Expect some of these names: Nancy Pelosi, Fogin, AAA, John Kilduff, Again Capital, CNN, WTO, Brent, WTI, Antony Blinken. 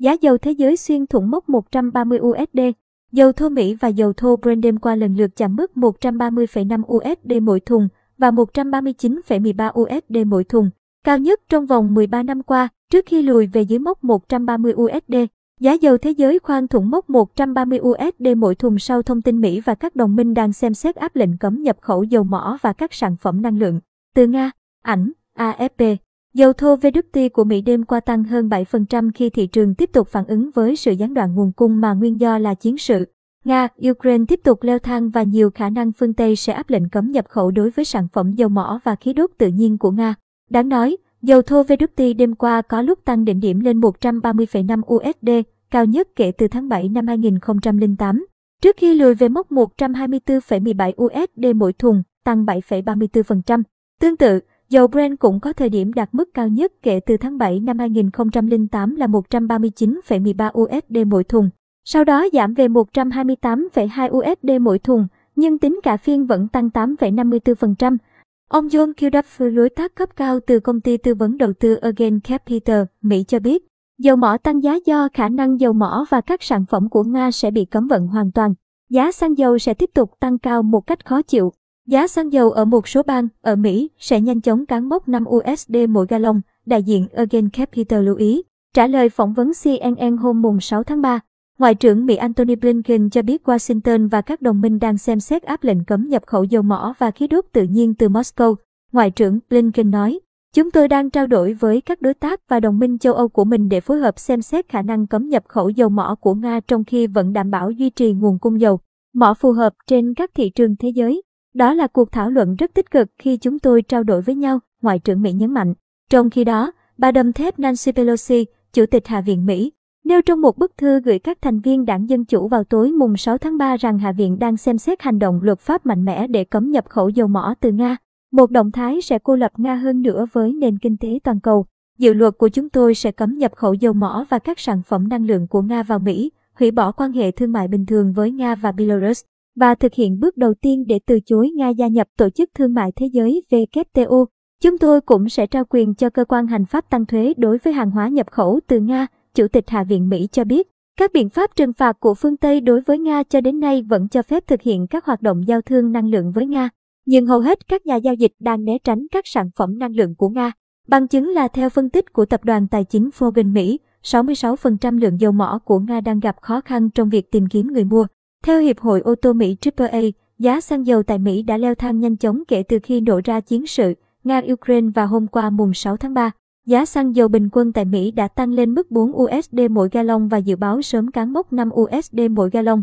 Giá dầu thế giới xuyên thủng mốc 130 USD. Dầu thô Mỹ và dầu thô Brent đêm qua lần lượt chạm mức 130,5 USD mỗi thùng và 139,13 USD mỗi thùng, cao nhất trong vòng 13 năm qua, trước khi lùi về dưới mốc 130 USD. Giá dầu thế giới khoan thủng mốc 130 USD mỗi thùng sau thông tin Mỹ và các đồng minh đang xem xét áp lệnh cấm nhập khẩu dầu mỏ và các sản phẩm năng lượng từ Nga. Ảnh AFP. Dầu thô WTI của Mỹ đêm qua tăng hơn 7% khi thị trường tiếp tục phản ứng với sự gián đoạn nguồn cung mà nguyên do là chiến sự Nga, Ukraine tiếp tục leo thang và nhiều khả năng phương Tây sẽ áp lệnh cấm nhập khẩu đối với sản phẩm dầu mỏ và khí đốt tự nhiên của Nga. Đáng nói, dầu thô WTI đêm qua có lúc tăng đỉnh điểm lên 130,5 USD, cao nhất kể từ tháng 7 năm 2008, trước khi lùi về mốc 124,17 USD mỗi thùng, tăng 7,34%. Tương tự, dầu Brent cũng có thời điểm đạt mức cao nhất kể từ tháng 7 năm 2008 là 139,13 USD mỗi thùng, sau đó giảm về 128,2 USD mỗi thùng, nhưng tính cả phiên vẫn tăng 8,54%. Ông John Kilduff, đối tác cấp cao từ công ty tư vấn đầu tư Again Capital, Mỹ cho biết, dầu mỏ tăng giá do khả năng dầu mỏ và các sản phẩm của Nga sẽ bị cấm vận hoàn toàn. Giá xăng dầu sẽ tiếp tục tăng cao một cách khó chịu. Giá xăng dầu ở một số bang ở Mỹ sẽ nhanh chóng cán mốc 5 USD mỗi gallon, đại diện Again Capital lưu ý. Trả lời phỏng vấn CNN hôm mùng 6 tháng 3, Ngoại trưởng Mỹ Antony Blinken cho biết Washington và các đồng minh đang xem xét áp lệnh cấm nhập khẩu dầu mỏ và khí đốt tự nhiên từ Moscow. Ngoại trưởng Blinken nói, chúng tôi đang trao đổi với các đối tác và đồng minh châu Âu của mình để phối hợp xem xét khả năng cấm nhập khẩu dầu mỏ của Nga trong khi vẫn đảm bảo duy trì nguồn cung dầu mỏ phù hợp trên các thị trường thế giới. Đó là cuộc thảo luận rất tích cực khi chúng tôi trao đổi với nhau, Ngoại trưởng Mỹ nhấn mạnh. Trong khi đó, bà đầm thép Nancy Pelosi, Chủ tịch Hạ viện Mỹ, nêu trong một bức thư gửi các thành viên Đảng Dân Chủ vào tối mùng 6 tháng 3 rằng Hạ viện đang xem xét hành động luật pháp mạnh mẽ để cấm nhập khẩu dầu mỏ từ Nga. Một động thái sẽ cô lập Nga hơn nữa với nền kinh tế toàn cầu. Dự luật của chúng tôi sẽ cấm nhập khẩu dầu mỏ và các sản phẩm năng lượng của Nga vào Mỹ, hủy bỏ quan hệ thương mại bình thường với Nga và Belarus, và thực hiện bước đầu tiên để từ chối Nga gia nhập Tổ chức Thương mại Thế giới WTO. Chúng tôi cũng sẽ trao quyền cho cơ quan hành pháp tăng thuế đối với hàng hóa nhập khẩu từ Nga, Chủ tịch Hạ viện Mỹ cho biết. Các biện pháp trừng phạt của phương Tây đối với Nga cho đến nay vẫn cho phép thực hiện các hoạt động giao thương năng lượng với Nga, nhưng hầu hết các nhà giao dịch đang né tránh các sản phẩm năng lượng của Nga. Bằng chứng là theo phân tích của tập đoàn tài chính Fogin Mỹ, 66% lượng dầu mỏ của Nga đang gặp khó khăn trong việc tìm kiếm người mua. Theo Hiệp hội ô tô Mỹ AAA, giá xăng dầu tại Mỹ đã leo thang nhanh chóng kể từ khi nổ ra chiến sự Nga-Ukraine và hôm qua mùng 6 tháng 3. Giá xăng dầu bình quân tại Mỹ đã tăng lên mức 4 USD mỗi gallon và dự báo sớm cán mốc 5 USD mỗi gallon.